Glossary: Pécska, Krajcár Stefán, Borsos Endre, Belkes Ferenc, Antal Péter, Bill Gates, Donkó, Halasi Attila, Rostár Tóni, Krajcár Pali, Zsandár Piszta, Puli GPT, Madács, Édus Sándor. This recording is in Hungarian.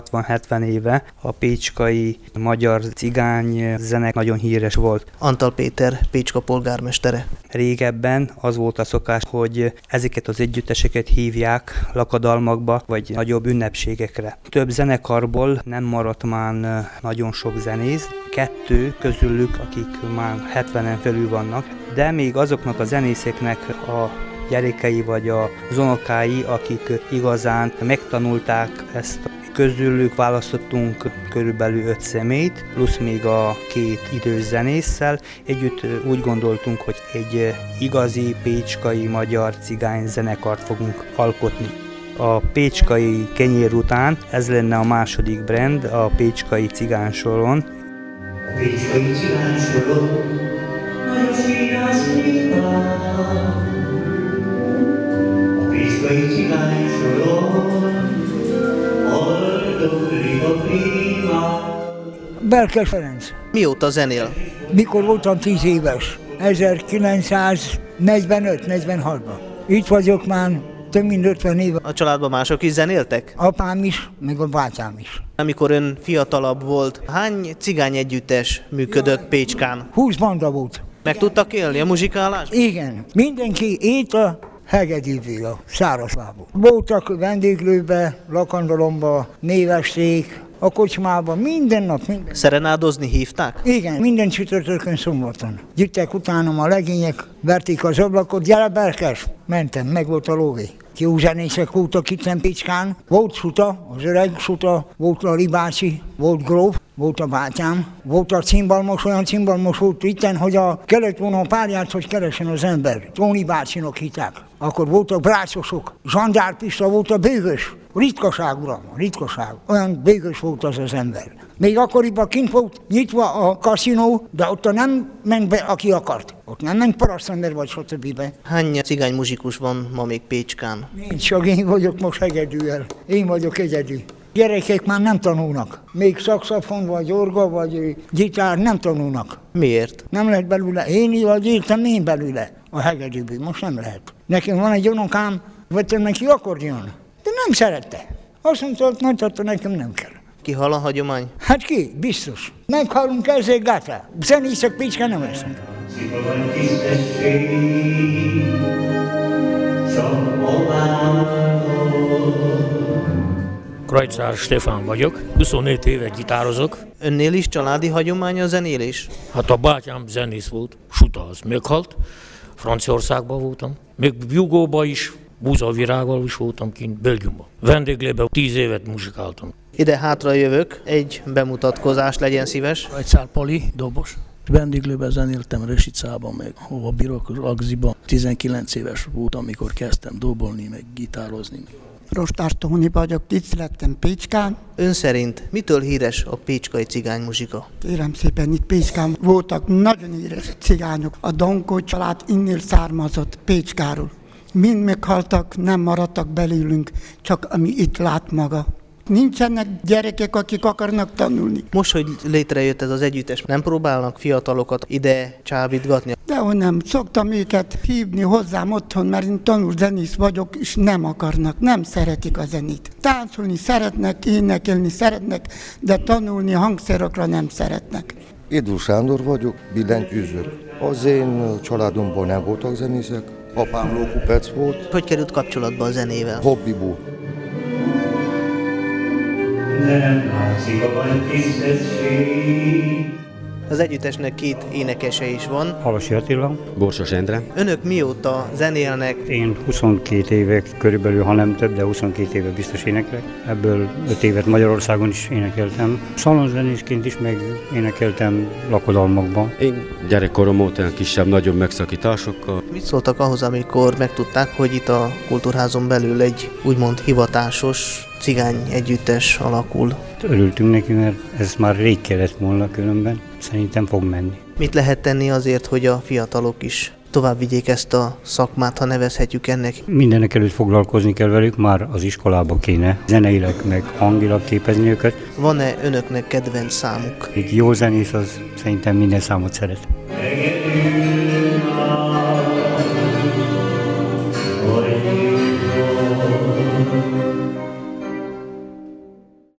60-70 éve a pécskai magyar cigány zene nagyon híres volt. Antal Péter, Pécska polgármestere. Régebben az volt a szokás, hogy ezeket az együtteseket hívják lakadalmakba vagy nagyobb ünnepségekre. Több zenekarból nem maradt már nagyon sok zenész, 2 közülük, akik már 70-en felül vannak, de még azoknak a zenészeknek a gyerekei vagy a unokái, akik igazán megtanulták ezt. Közülük választottunk körülbelül 5 személyt, plusz még a 2 idős zenésszel. Együtt úgy gondoltunk, hogy egy igazi pécskai magyar cigány zenekart fogunk alkotni. A pécskai kenyér után ez lenne a második brand a pécskai cigánysoron. A pécskai cigánysoron nagyon színás. A pécskai cigánysoron, aldoglik a primár. Belkes Ferenc. Mióta zenél? Mikor voltam 10 éves, 1945-46-ban. Itt vagyok már több mint 50 éve. A családban mások is zenéltek? Apám is, meg a bátyám is. Amikor ön fiatalabb volt, hány cigány együttes működött Pécskán? 20 banda volt. Meg tudtak élni a muzsikálásban? Igen, mindenki itt a hegedívvéla, szárazlábú. Voltak vendéglőbe, lakandalomba, névesték, a kocsmába, minden nap. Minden. Szerenádozni hívták? Igen, minden csütörtökön, szombaton. Gyűjtek utánam a legények, verték az ablakot, gyere Berkes! Mentem, meg volt a lóvé. Jó zenészek voltak itt Pécskán. Volt Suta, az öreg Suta, volt a Libácsi, volt Gróf, volt a bátyám, volt a cimbalmos, olyan cimbalmos volt itten, hogy a kellett volna a párját, hogy keresen az ember. Tóni bácsinak hitták. Akkor voltak brácosok, Zsandár Piszta volt a bőgös. Ritkaság, uram, ritkaság. Olyan bőgös volt az az ember. Még akkoriban kint volt nyitva a kaszinó, de ott nem ment be, aki akart. Ott nem ment parasztember vagy stb. Hány cigány muzsikus van ma még Pécskán? Nincs, csak én vagyok most hegedűvel. Én vagyok egyedül. Gyerekek már nem tanulnak. Még szakszafon, vagy orga, vagy gitár nem tanulnak. Miért? Nem lehet belőle élni, vagy értem én belőle a hegedűből. Most nem lehet. Nekem van egy unokám, vettem neki akkordion, de nem szerette. Azt mondta, hogy nagytata nekem nem kell. Ki hal a hagyomány? Hát ki? Biztos. Meghalunk ezzel gátlá. Zenészek Pécskán nem lesznek. Krajcár Stefán vagyok, 24 éve gitározok. Önnél is családi hagyománya a zenélés? Hát a bátyám zenész volt, Suta az meghalt, Franciaországban voltam, még Jugóban is, Búzavirággal is voltam kint, Belgiumban. Vendéglében 10 évet muzsikáltam. Ide hátra jövök, egy bemutatkozás legyen szíves. Krajcár Pali, dobos. Vendéglőben zenéltem Resicában, meg hova bírok, Agziban. 19 éves volt, amikor kezdtem dobolni, meg gitározni. Rostár Tóni vagyok, itt születtem Pécskán. Ön szerint mitől híres a pécskai cigánymuzsika? Kérem szépen, itt Pécskán voltak nagyon híres cigányok. A Donkó család innél származott Pécskáról. Mind meghaltak, nem maradtak belőlünk, csak ami itt lát maga. Nincsenek gyerekek, akik akarnak tanulni. Most, hogy létrejött ez az együttes, nem próbálnak fiatalokat ide csábítgatni? Dehogy nem. Szoktam őket hívni hozzám otthon, mert én tanul zenész vagyok, és nem akarnak, nem szeretik a zenét. Táncolni szeretnek, énekelni szeretnek, de tanulni hangszerokra nem szeretnek. Édus Sándor vagyok, billentyűző. Az én családomban nem voltak zenészek. Apám lókupec volt. Hogy került kapcsolatba a zenével? Hobbiból. Az együttesnek 2 énekese is van. Halasi Attila. Borsos Endre. Önök mióta zenélnek? Én 22 éve körülbelül, ha nem több, de 22 éve biztos éneklek. Ebből 5 évet Magyarországon is énekeltem. Szalonzenésként is meg énekeltem lakodalmakban. Én gyerekkorom óta kisebb-nagyobb megszakításokkal. Mit szóltak ahhoz, amikor megtudták, hogy itt a kultúrházon belül egy úgymond hivatásos cigány együttes alakul? Örültünk neki, mert ez már rég kellett volna, különben szerintem fog menni. Mit lehet tenni azért, hogy a fiatalok is tovább vigyék ezt a szakmát, ha nevezhetjük ennek? Mindenek előtt foglalkozni kell velük, már az iskolába kéne zeneileg, meg hangilag képezni őket. Van-e önöknek kedvenc számuk? Egy jó zenész az szerintem minden számot szeret.